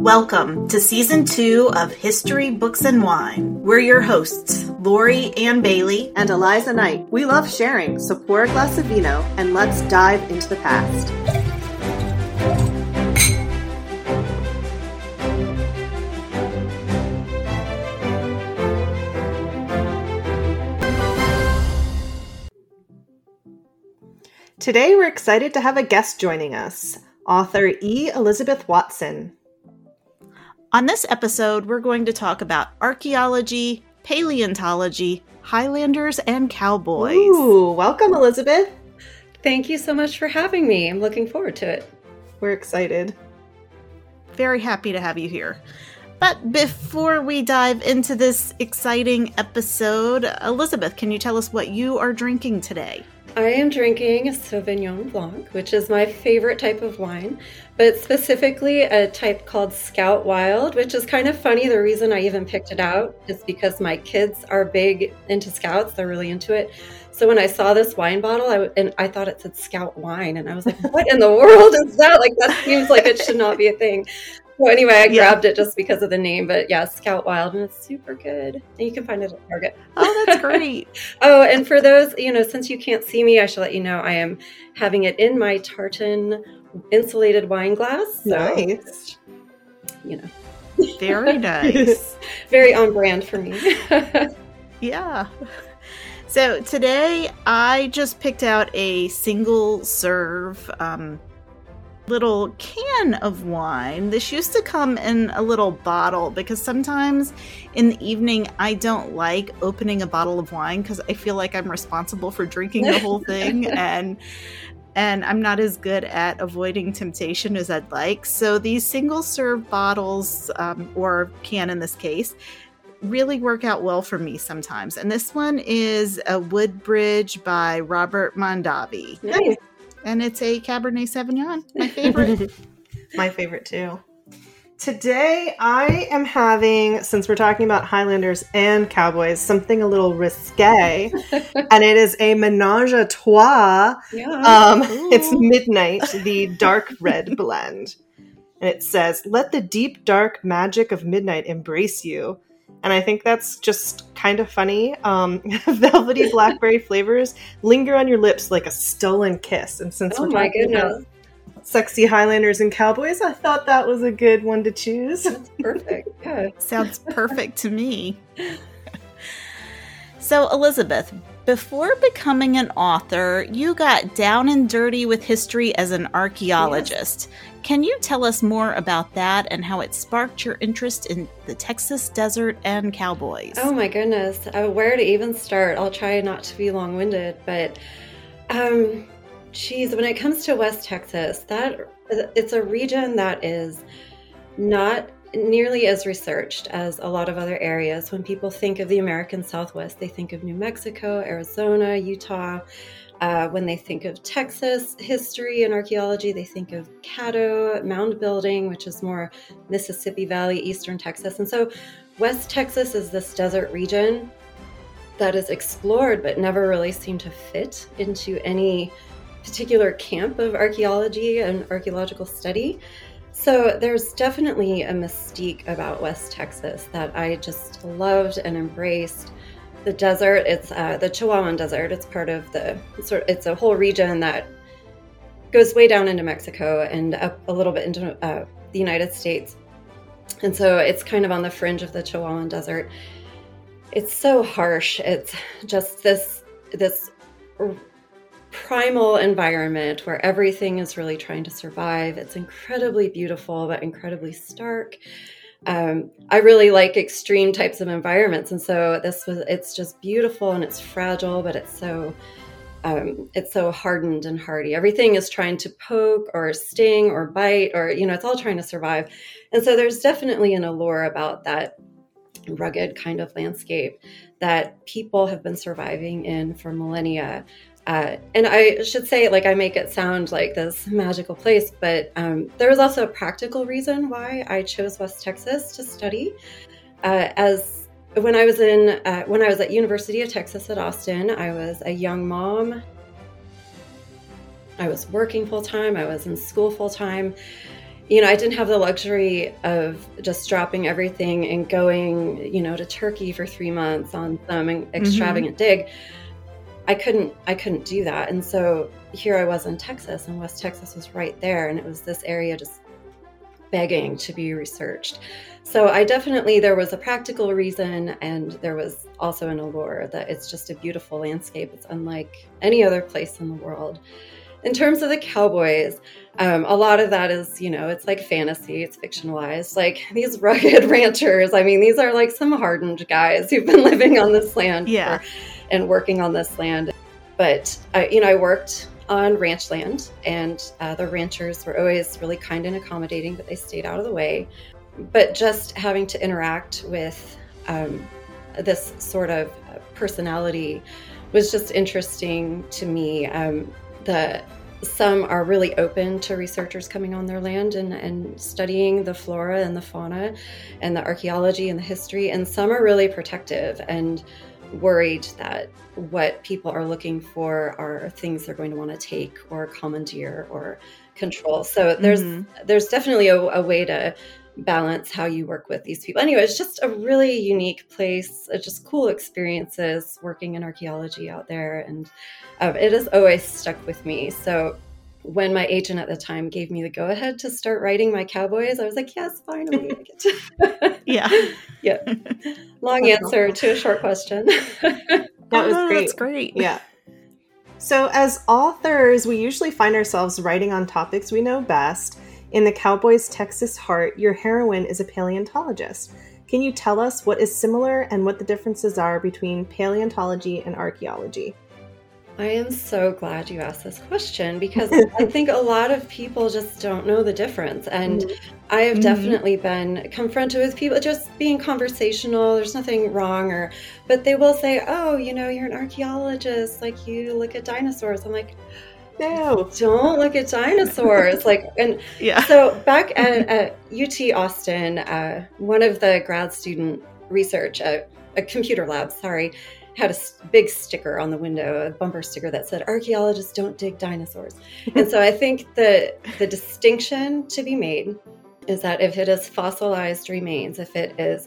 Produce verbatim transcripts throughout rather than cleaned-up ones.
Welcome to Season two of History, Books, and Wine. We're your hosts, Lori Ann Bailey and Eliza Knight. We love sharing, so pour a glass of vino and let's dive into the past. Today, we're excited to have a guest joining us, author E. Elizabeth Watson. On this episode, we're going to talk about archaeology, paleontology, Highlanders, and cowboys. Ooh, welcome, Elizabeth. Thank you so much for having me. I'm looking forward to it. We're excited. Very happy to have you here. But before we dive into this exciting episode, Elizabeth, can you tell us what you are drinking today? I am drinking Sauvignon Blanc, which is my favorite type of wine, but specifically a type called Scout Wild, which is kind of funny. The reason I even picked it out is because my kids are big into Scouts. They're really into it. So when I saw this wine bottle, I w- and I thought it said Scout Wine, and I was like, what in the world is that? Like, that seems like it should not be a thing. Well, anyway, I grabbed yeah. it just because of the name, but yeah, Scout Wild, and it's super good. And you can find it at Target. Oh, that's great. Oh, and for those, you know, since you can't see me, I should let you know I am having it in my tartan insulated wine glass. So, nice. You know. Very nice. Very on brand for me. Yeah. So today I just picked out a single serve, um, little can of wine. This used to come in a little bottle because sometimes in the evening I don't like opening a bottle of wine because I feel like I'm responsible for drinking the whole thing, and and I'm not as good at avoiding temptation as I'd like. So these single serve bottles, um, or can in this case, really work out well for me sometimes. And this one is a Woodbridge by Robert Mondavi. Nice. And it's a Cabernet Sauvignon, my favorite. My favorite, too. Today, I am having, since we're talking about Highlanders and cowboys, something a little risque. And it is a Ménage à Trois. Yeah. Um, it's Midnight, the dark red blend. And it says, let the deep, dark magic of midnight embrace you. And I think that's just kind of funny. Um, velvety blackberry flavors linger on your lips like a stolen kiss. And since oh we're talking about sexy Highlanders and cowboys, I thought that was a good one to choose. That's perfect. Yeah. Sounds perfect to me. So, Elizabeth, before becoming an author, you got down and dirty with history as an archaeologist. Yes. Can you tell us more about that and how it sparked your interest in the Texas desert and cowboys? Oh, my goodness. Uh, where to even start? I'll try not to be long-winded, but, um, geez, when it comes to West Texas, that it's a region that is not nearly as researched as a lot of other areas. When people think of the American Southwest, they think of New Mexico, Arizona, Utah. Uh, when they think of Texas history and archaeology, they think of Caddo, mound building, which is more Mississippi Valley, eastern Texas. And so West Texas is this desert region that is explored but never really seemed to fit into any particular camp of archaeology and archaeological study. So there's definitely a mystique about West Texas that I just loved and embraced. The desert, it's uh, the Chihuahuan Desert. It's part of the sort. It's a whole region that goes way down into Mexico and up a little bit into uh, the United States. And so it's kind of on the fringe of the Chihuahuan Desert. It's so harsh. It's just this this. primal environment where everything is really trying to survive. It's incredibly beautiful, but incredibly stark. Um, I really like extreme types of environments. And so this was, it's just beautiful and it's fragile, but it's so, um, it's so hardened and hardy. Everything is trying to poke or sting or bite or, you know, it's all trying to survive. And so there's definitely an allure about that rugged kind of landscape that people have been surviving in for millennia. Uh, and I should say, like, I make it sound like this magical place, but um, there was also a practical reason why I chose West Texas to study. Uh, as when I was in, uh, when I was at University of Texas at Austin, I was a young mom. I was working full time. I was in school full time. you know, I didn't have the luxury of just dropping everything and going, you know, to Turkey for three months on some extravagant mm-hmm. dig. I couldn't, I couldn't do that. And so here I was in Texas, and West Texas was right there. And it was this area just begging to be researched. So I definitely, there was a practical reason, and there was also an allure that it's just a beautiful landscape. It's unlike any other place in the world. In terms of the cowboys, um, a lot of that is, you know, it's like fantasy, it's fictionalized, like these rugged ranchers. I mean, these are like some hardened guys who've been living on this land yeah. for, and working on this land. But, I, you know, I worked on ranch land, and uh, the ranchers were always really kind and accommodating, but they stayed out of the way. But just having to interact with um, this sort of personality was just interesting to me. Um, The, some are really open to researchers coming on their land and, and studying the flora and the fauna and the archaeology and the history. And some are really protective and worried that what people are looking for are things they're going to want to take or commandeer or control. So there's mm-hmm. there's definitely a, a way to balance how you work with these people. Anyway, it's just a really unique place. It's just cool experiences working in archaeology out there. And um, it has always stuck with me. So when my agent at the time gave me the go ahead to start writing my cowboys, I was like, yes, finally. I get to. yeah. yeah. Long answer to a short question. that was oh, great. That's great. Yeah. So as authors, we usually find ourselves writing on topics we know best. In The Cowboy's Texas Heart, your heroine is a paleontologist. Can you tell us what is similar and what the differences are between paleontology and archaeology? I am so glad you asked this question, because I think a lot of people just don't know the difference. And mm-hmm. I have mm-hmm. definitely been confronted with people just being conversational. There's nothing wrong, or but they will say, oh, you know, you're an archaeologist, like you look at dinosaurs. I'm like, no, don't look at dinosaurs. Like, and yeah. so back at, at U T Austin, uh, one of the grad student research, uh, a computer lab, sorry, had a big sticker on the window, a bumper sticker that said, archaeologists don't dig dinosaurs. And so I think that the distinction to be made is that if it is fossilized remains, if it is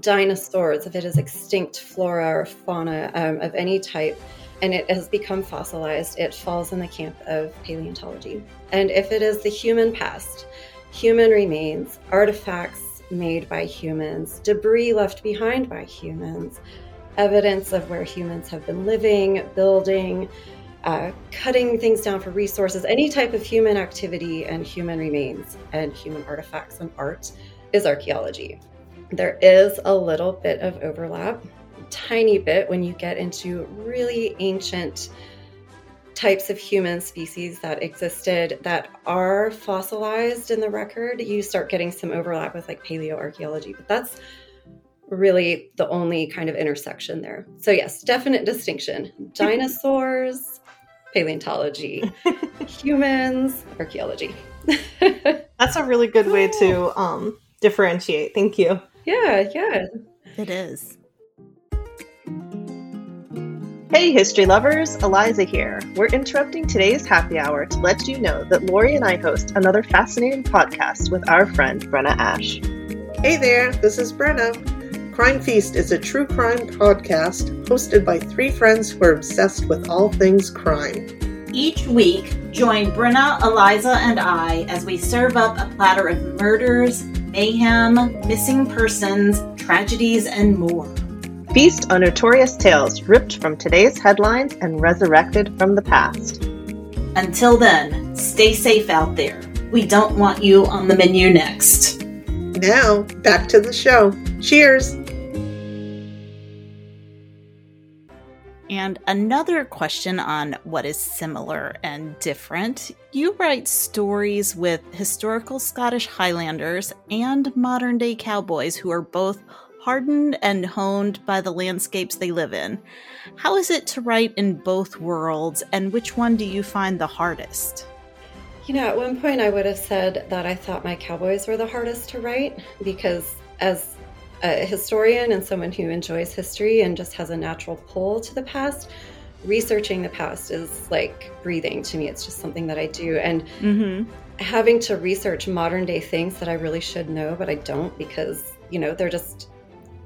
dinosaurs, if it is extinct flora or fauna um, of any type, and it has become fossilized, it falls in the camp of paleontology. And if it is the human past, human remains, artifacts made by humans, debris left behind by humans, evidence of where humans have been living, building, uh, cutting things down for resources, any type of human activity and human remains and human artifacts and art is archaeology. There is a little bit of overlap. Tiny bit when you get into really ancient types of human species that existed that are fossilized in the record, you start getting some overlap with like paleoarchaeology, but that's really the only kind of intersection there. So yes, definite distinction. Dinosaurs, paleontology, humans, archaeology. That's a really good way to um, differentiate. Thank you. Yeah, yeah. It is. Hey, history lovers, Eliza here. We're interrupting today's happy hour to let you know that Lori and I host another fascinating podcast with our friend, Brenna Ash. Hey there, this is Brenna. Crime Feast is a true crime podcast hosted by three friends who are obsessed with all things crime. Each week, join Brenna, Eliza, and I as we serve up a platter of murders, mayhem, missing persons, tragedies, and more. Feast on notorious tales ripped from today's headlines and resurrected from the past. Until then, stay safe out there. We don't want you on the menu next. Now, back to the show. Cheers! And another question on what is similar and different. You write stories with historical Scottish Highlanders and modern-day cowboys who are both hardened and honed by the landscapes they live in. How is it to write in both worlds, and which one do you find the hardest? You know, at one point I would have said that I thought my cowboys were the hardest to write, because as a historian and someone who enjoys history and just has a natural pull to the past, researching the past is like breathing to me. It's just something that I do. And mm-hmm. having to research modern day things that I really should know, but I don't, because, you know, they're just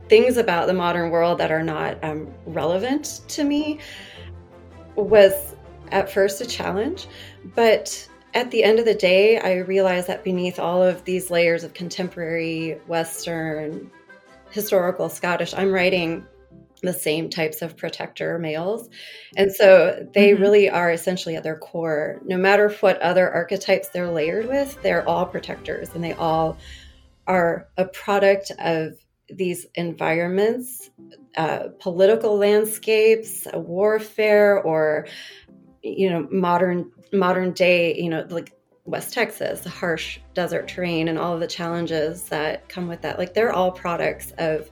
things about the modern world that are not um, relevant to me, was at first a challenge. But at the end of the day, I realized that beneath all of these layers of contemporary, Western, historical Scottish, I'm writing the same types of protector males. And so they mm-hmm. really are essentially at their core, no matter what other archetypes they're layered with, they're all protectors, and they all are a product of these environments, uh, political landscapes, warfare, or, you know, modern modern day, you know, like West Texas, the harsh desert terrain, and all of the challenges that come with that. Like, they're all products of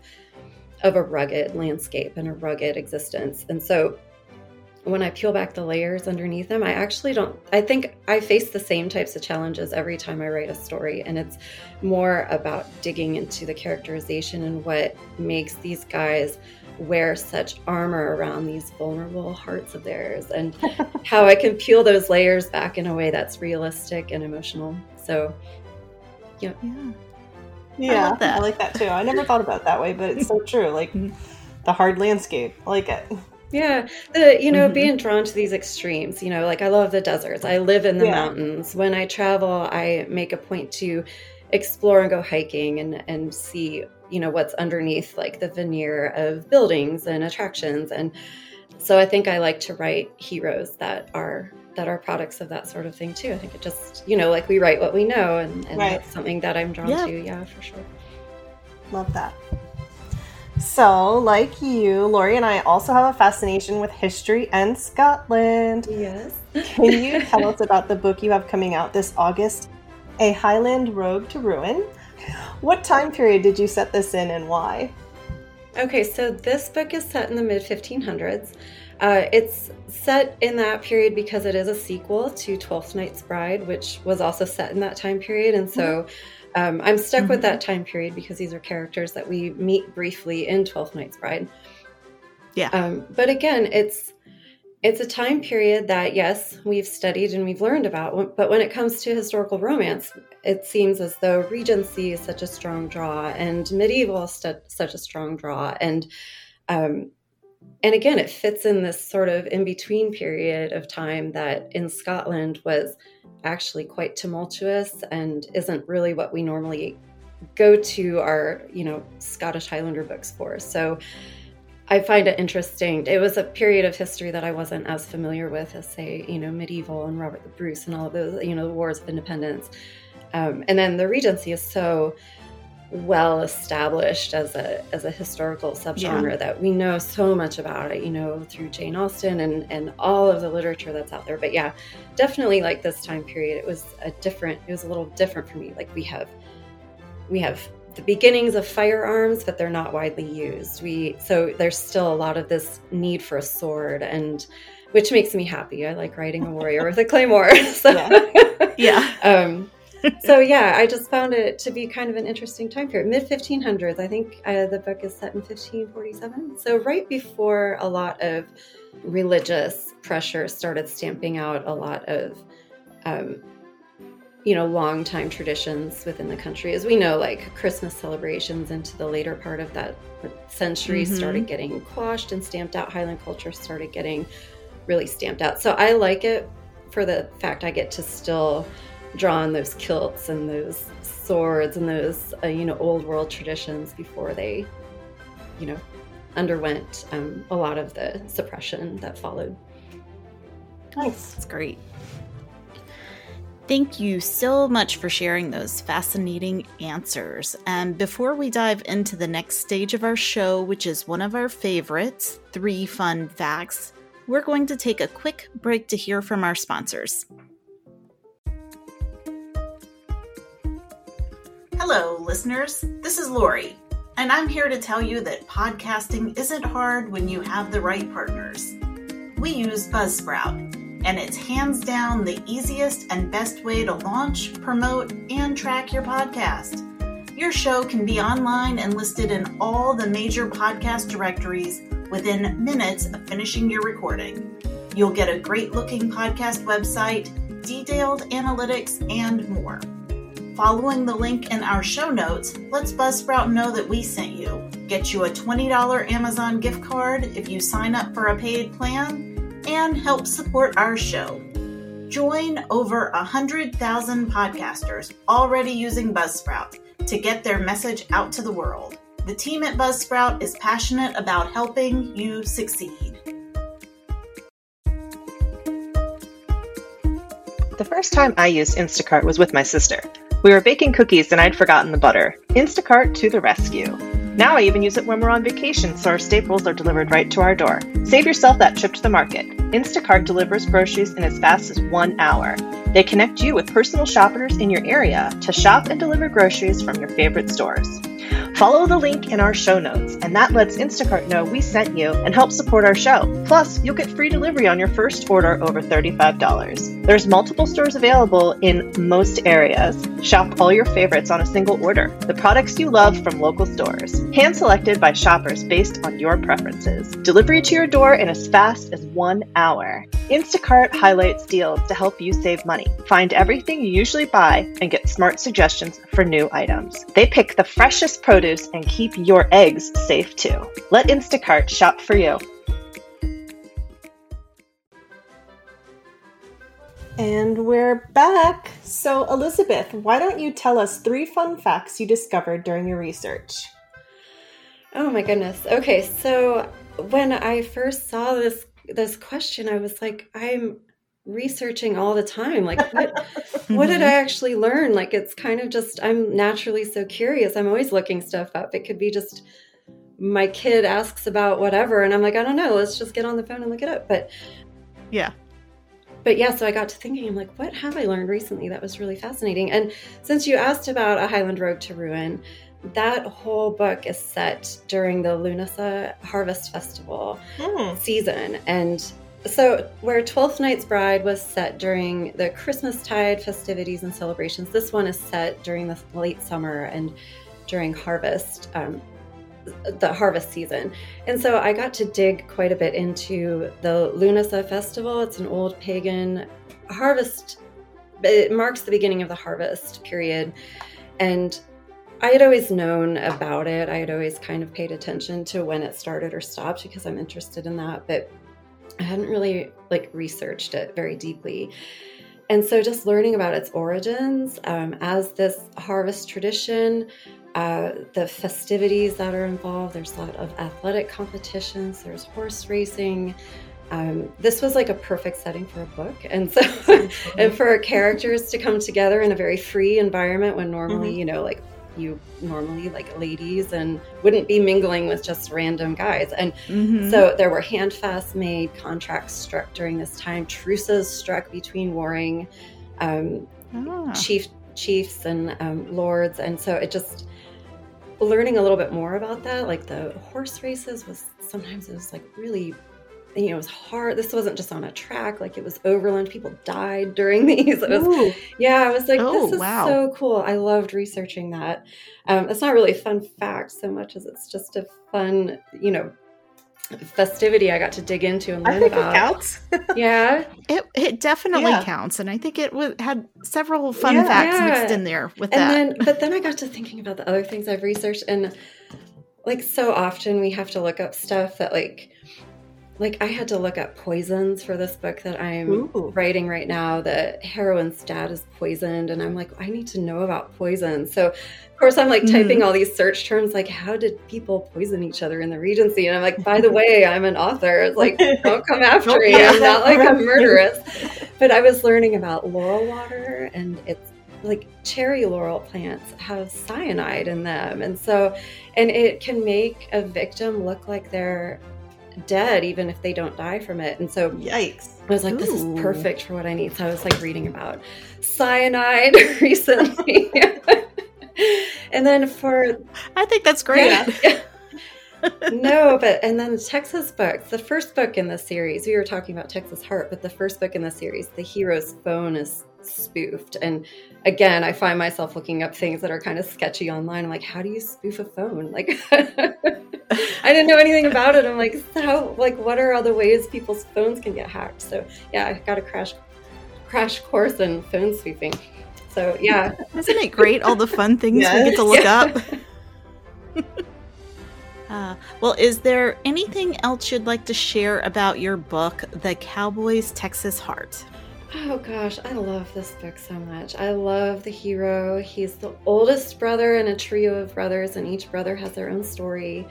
of a rugged landscape and a rugged existence. And so when I peel back the layers underneath them, I actually don't, I think I face the same types of challenges every time I write a story. And it's more about digging into the characterization and what makes these guys wear such armor around these vulnerable hearts of theirs, and how I can peel those layers back in a way that's realistic and emotional. So, yeah. Yeah. Yeah, I love that. I like that too. I never thought about it that way, but it's so true. Like, the hard landscape, I like it. Yeah, the, you know, mm-hmm. being drawn to these extremes, you know, like, I love the deserts. I live in the yeah. mountains. When I travel, I make a point to explore and go hiking and, and see, you know, what's underneath, like, the veneer of buildings and attractions. And so I think I like to write heroes that are that are products of that sort of thing too. I think it just, you know, like, we write what we know, and, and right. that's something that I'm drawn yeah. to. Yeah, for sure. Love that. So, like you, Lori and I also have a fascination with history and Scotland. Yes. Can you tell us about the book you have coming out this August, A Highland Rogue to Ruin? What time period did you set this in, and why? Okay, so this book is set in the mid fifteen hundreds. Uh, it's set in that period because it is a sequel to Twelfth Night's Bride, which was also set in that time period. And so um, I'm stuck mm-hmm. with that time period because these are characters that we meet briefly in Twelfth Night's Bride. Yeah. Um, but again, it's it's a time period that, yes, we've studied and we've learned about. But when it comes to historical romance, it seems as though Regency is such a strong draw, and medieval is st- such a strong draw. And um And again, it fits in this sort of in-between period of time that in Scotland was actually quite tumultuous and isn't really what we normally go to our, you know, Scottish Highlander books for. So I find it interesting. It was a period of history that I wasn't as familiar with as, say, you know, medieval and Robert the Bruce and all of those, you know, the Wars of Independence. Um, and then the Regency is so well established as a as a historical subgenre yeah. that we know so much about it, you know, through Jane Austen and and all of the literature that's out there. But yeah, definitely, like, this time period, it was a different it was a little different for me. Like, we have we have the beginnings of firearms, but they're not widely used. We so there's still a lot of this need for a sword, and which makes me happy. I like writing a warrior with a claymore. So yeah, yeah. um So, yeah, I just found it to be kind of an interesting time period. mid fifteen hundreds, I think uh, the book is set in fifteen forty-seven. So right before a lot of religious pressure started stamping out a lot of, um, you know, long-time traditions within the country. As we know, like, Christmas celebrations into the later part of that century mm-hmm. started getting quashed and stamped out. Highland culture started getting really stamped out. So I like it for the fact I get to still draw on those kilts and those swords and those, uh, you know, old world traditions before they, you know, underwent um, a lot of the suppression that followed. Nice. That's great. Thank you so much for sharing those fascinating answers. And before we dive into the next stage of our show, which is one of our favorites, Three Fun Facts, we're going to take a quick break to hear from our sponsors. Hello, listeners. This is Lori, and I'm here to tell you that podcasting isn't hard when you have the right partners. We use Buzzsprout, and it's hands down the easiest and best way to launch, promote, and track your podcast. Your show can be online and listed in all the major podcast directories within minutes of finishing your recording. You'll get a great-looking podcast website, detailed analytics, and more. Following the link in our show notes lets Buzzsprout know that we sent you, get you a twenty dollars Amazon gift card if you sign up for a paid plan, and help support our show. Join over one hundred thousand podcasters already using Buzzsprout to get their message out to the world. The team at Buzzsprout is passionate about helping you succeed. The first time I used Instacart was with my sister. We were baking cookies and I'd forgotten the butter. Instacart to the rescue. Now I even use it when we're on vacation, so our staples are delivered right to our door. Save yourself that trip to the market. Instacart delivers groceries in as fast as one hour. They connect you with personal shoppers in your area to shop and deliver groceries from your favorite stores. Follow the link in our show notes, and that lets Instacart know we sent you and help support our show. Plus, you'll get free delivery on your first order over thirty-five dollars. There's multiple stores available in most areas. Shop all your favorites on a single order. The products you love from local stores, hand-selected by shoppers based on your preferences. Delivery to your door in as fast as one hour. Instacart highlights deals to help you save money. Find everything you usually buy and get smart suggestions for new items. They pick the freshest produce and keep your eggs safe too. Let Instacart shop for you. And we're back. So Elizabeth, why don't you tell us three fun facts you discovered during your research? Oh my goodness. Okay, so when I first saw this this question, I was like, I'm researching all the time. Like, what, what did I actually learn? Like, it's kind of just, I'm naturally so curious. I'm always looking stuff up. It could be just my kid asks about whatever, and I'm like, I don't know. Let's just get on the phone and look it up. But yeah. But yeah, so I got to thinking, I'm like, what have I learned recently? That was really fascinating. And since you asked about A Highland Rogue to Ruin, that whole book is set during the Lunasa Harvest Festival hmm. season. And so where Twelfth Night's Bride was set during the Christmastide festivities and celebrations, this one is set during the late summer and during harvest, um, the harvest season. And so I got to dig quite a bit into the Lunasa festival. It's an old pagan harvest. It marks the beginning of the harvest period. And I had always known about it. I had always kind of paid attention to when it started or stopped because I'm interested in that. But I hadn't really like researched it very deeply. And so just learning about its origins um, as this harvest tradition, uh, the festivities that are involved, there's a lot of athletic competitions, there's horse racing. Um, this was like a perfect setting for a book. And so, and for characters to come together in a very free environment when normally, mm-hmm. you know, like you normally like ladies and wouldn't be mingling with just random guys. And mm-hmm. so there were handfasts made, contracts struck during this time, truces struck between warring um, ah. chief chiefs and um, lords. And so it just, learning a little bit more about that, like the horse races was sometimes it was like really, you know, it was hard. This wasn't just on a track, like it was overland. People died during these. It was, Ooh. yeah, I was like, oh, this is wow. so cool. I loved researching that. Um, it's not really a fun fact so much as it's just a fun, you know, festivity I got to dig into and learn I think about. It counts. yeah. It it definitely yeah. counts. And I think it w- had several fun yeah, facts yeah. mixed in there with and that. Then, but then I got to thinking about the other things I've researched. And like so often we have to look up stuff that like, Like I had to look up poisons for this book that I'm Ooh. writing right now. The heroine's dad is poisoned, and I'm like, I need to know about poison. So, of course, I'm like mm. typing all these search terms, like how did people poison each other in the Regency? And I'm like, by the way, I'm an author. It's like, don't come after me. I'm not like a murderess. But I was learning about laurel water, and it's like cherry laurel plants have cyanide in them, and so, and it can make a victim look like they're dead even if they don't die from it. And so yikes I was like, this Ooh. is perfect for what I need. So I was like reading about cyanide recently. And then for I think that's great. Yeah. no but and then Texas books, the first book in the series, we were talking about Texas Heart, but the first book in the series, the hero's phone is spoofed, and again I find myself looking up things that are kind of sketchy online. I'm like, how do you spoof a phone? Like I didn't know anything about it. I'm like, how, like what are all the ways people's phones can get hacked? So yeah, I got a crash crash course in phone sweeping. So, yeah. Isn't it great, all the fun things yes. we get to look yeah. up? uh, well, is there anything else you'd like to share about your book, The Cowboy's Texas Heart? Oh, gosh, I love this book so much. I love the hero. He's the oldest brother in a trio of brothers, and each brother has their own story.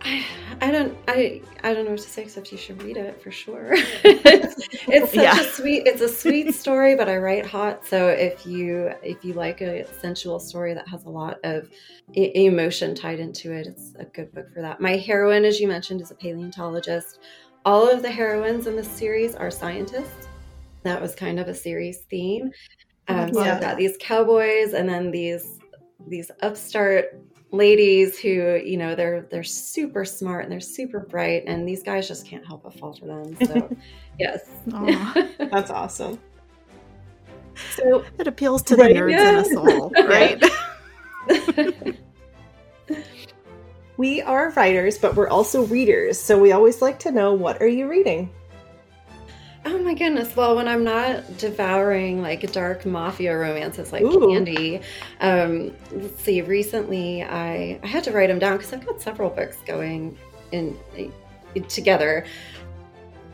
I, I don't I I don't know what to say except you should read it for sure. it's, it's such yeah. a sweet it's a sweet story, but I write hot. So if you if you like a sensual story that has a lot of e- emotion tied into it, it's a good book for that. My heroine, as you mentioned, is a paleontologist. All of the heroines in this series are scientists. That was kind of a series theme. Um, so I've got these cowboys and then these these upstart ladies who, you know, they're they're super smart and they're super bright, and these guys just can't help but fall for them. So, yes, Aww, that's awesome. So it appeals to right? the nerds yeah. in us all, right? We are writers, but we're also readers. So we always like to know, what are you reading? Oh my goodness. Well, when I'm not devouring like dark mafia romances like Ooh. Candy, um, let's see, recently I, I had to write them down because I've got several books going in, in together.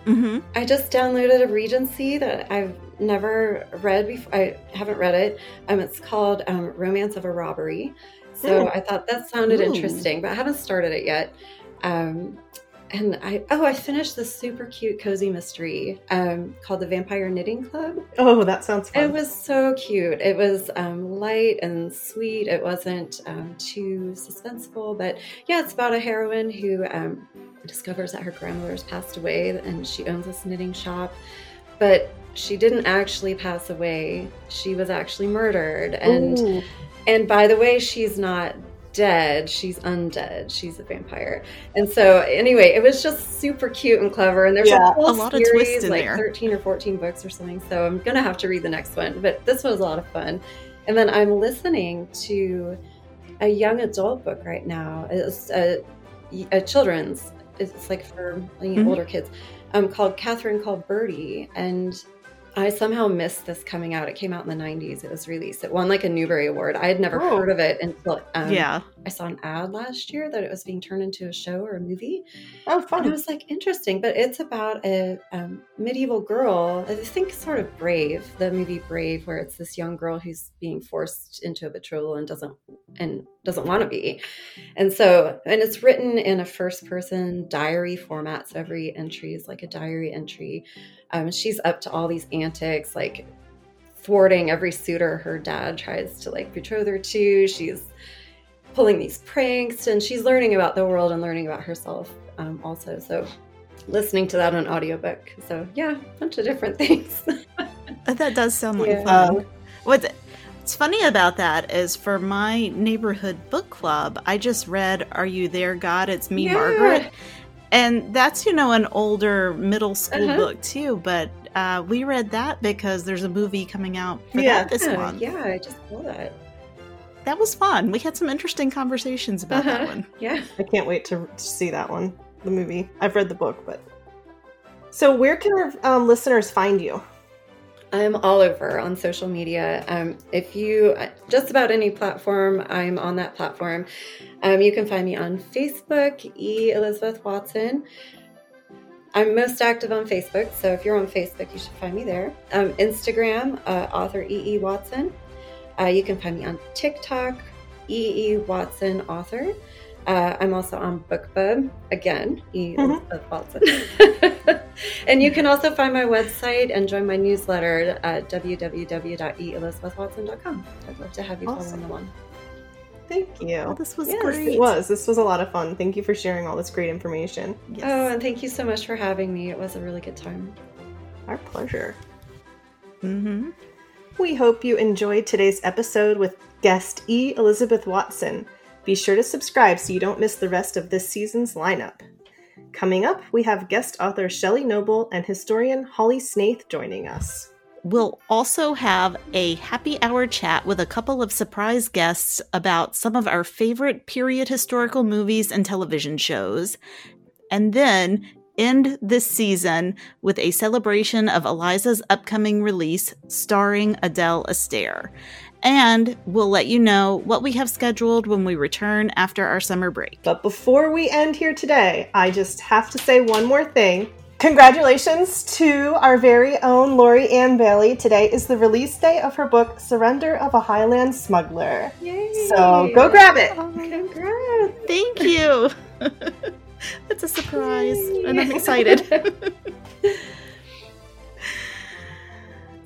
Mm-hmm. I just downloaded a Regency that I've never read before. I haven't read it. Um, it's called um, Romance of a Robbery. So oh. I thought that sounded Ooh. Interesting, but I haven't started it yet. Um And I, oh, I finished this super cute cozy mystery um, called The Vampire Knitting Club. Oh, that sounds fun. It was so cute. It was um, light and sweet. It wasn't um, too suspenseful. But yeah, it's about a heroine who um, discovers that her grandmother's passed away and she owns this knitting shop. But she didn't actually pass away. She was actually murdered. And, Ooh. and by the way, she's not dead, she's undead, she's a vampire. And so anyway, it was just super cute and clever, and there's yeah, a whole a lot series, of twists in like there. thirteen or fourteen books or something, so I'm gonna have to read the next one, but this was a lot of fun. And then I'm listening to a young adult book right now. It's a, a children's, it's like for you know, mm-hmm. older kids, um, called Catherine, Called Birdy, and I somehow missed this coming out. It came out in the nineties. It was released. It won like a Newbery Award. I had never oh. heard of it until um, yeah. I saw an ad last year that it was being turned into a show or a movie. Oh, fun. And I was like, interesting. But it's about a um, medieval girl, I think sort of Brave, the movie Brave, where it's this young girl who's being forced into a betrothal and doesn't and doesn't want to be. And so, and it's written in a first person diary format. So every entry is like a diary entry. Um, she's up to all these antics, like thwarting every suitor her dad tries to like betroth her to. She's pulling these pranks, and she's learning about the world and learning about herself um, also. So listening to that on audiobook. So yeah, a bunch of different things. That does sound like yeah. fun. What's, what's funny about that is for my neighborhood book club, I just read Are You There, God? It's Me, yeah. Margaret. And that's, you know, an older middle school uh-huh. book, too. But uh, we read that because there's a movie coming out for yeah. that this month. Yeah, I just saw that. That was fun. We had some interesting conversations about uh-huh. that one. Yeah. I can't wait to, to see that one, the movie. I've read the book, but. So where can our um, listeners find you? I'm all over on social media. Um, if you, just about any platform, I'm on that platform. Um, you can find me on Facebook, E. Elizabeth Watson. I'm most active on Facebook, so if you're on Facebook, you should find me there. Um, Instagram, uh, author E E. Watson. Uh, you can find me on TikTok, E E. Watson, author. Uh, I'm also on BookBub, again, E. Elizabeth mm-hmm. Watson. And you can also find my website and join my newsletter at w w w dot e elizabeth watson dot com. I'd love to have you awesome. Follow on the one. Thank you. Oh, this was yes, great. It was. This was a lot of fun. Thank you for sharing all this great information. Yes. Oh, and thank you so much for having me. It was a really good time. Our pleasure. Mm-hmm. We hope you enjoyed today's episode with guest E. Elizabeth Watson. Be sure to subscribe so you don't miss the rest of this season's lineup. Coming up, we have guest author Shelley Noble and historian Holly Snaith joining us. We'll also have a happy hour chat with a couple of surprise guests about some of our favorite period historical movies and television shows. And then end this season with a celebration of Eliza's upcoming release starring Adele Astaire. And we'll let you know what we have scheduled when we return after our summer break. But before we end here today, I just have to say one more thing. Congratulations to our very own Lori Ann Bailey. Today is the release day of her book, Surrender of a Highland Smuggler. Yay! So go grab it. Oh, congrats. Thank you. That's a surprise. Yay. And I'm excited.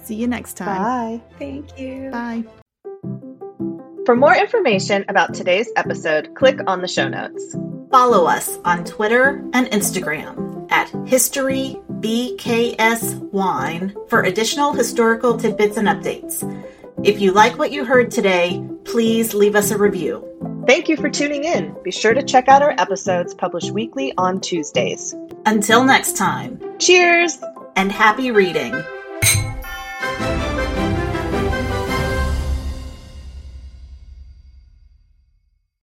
See you next time. Bye. Thank you. Bye. For more information about today's episode, click on the show notes. Follow us on Twitter and Instagram at HistoryBKSWine for additional historical tidbits and updates. If you like what you heard today, please leave us a review. Thank you for tuning in. Be sure to check out our episodes published weekly on Tuesdays. Until next time, cheers and happy reading.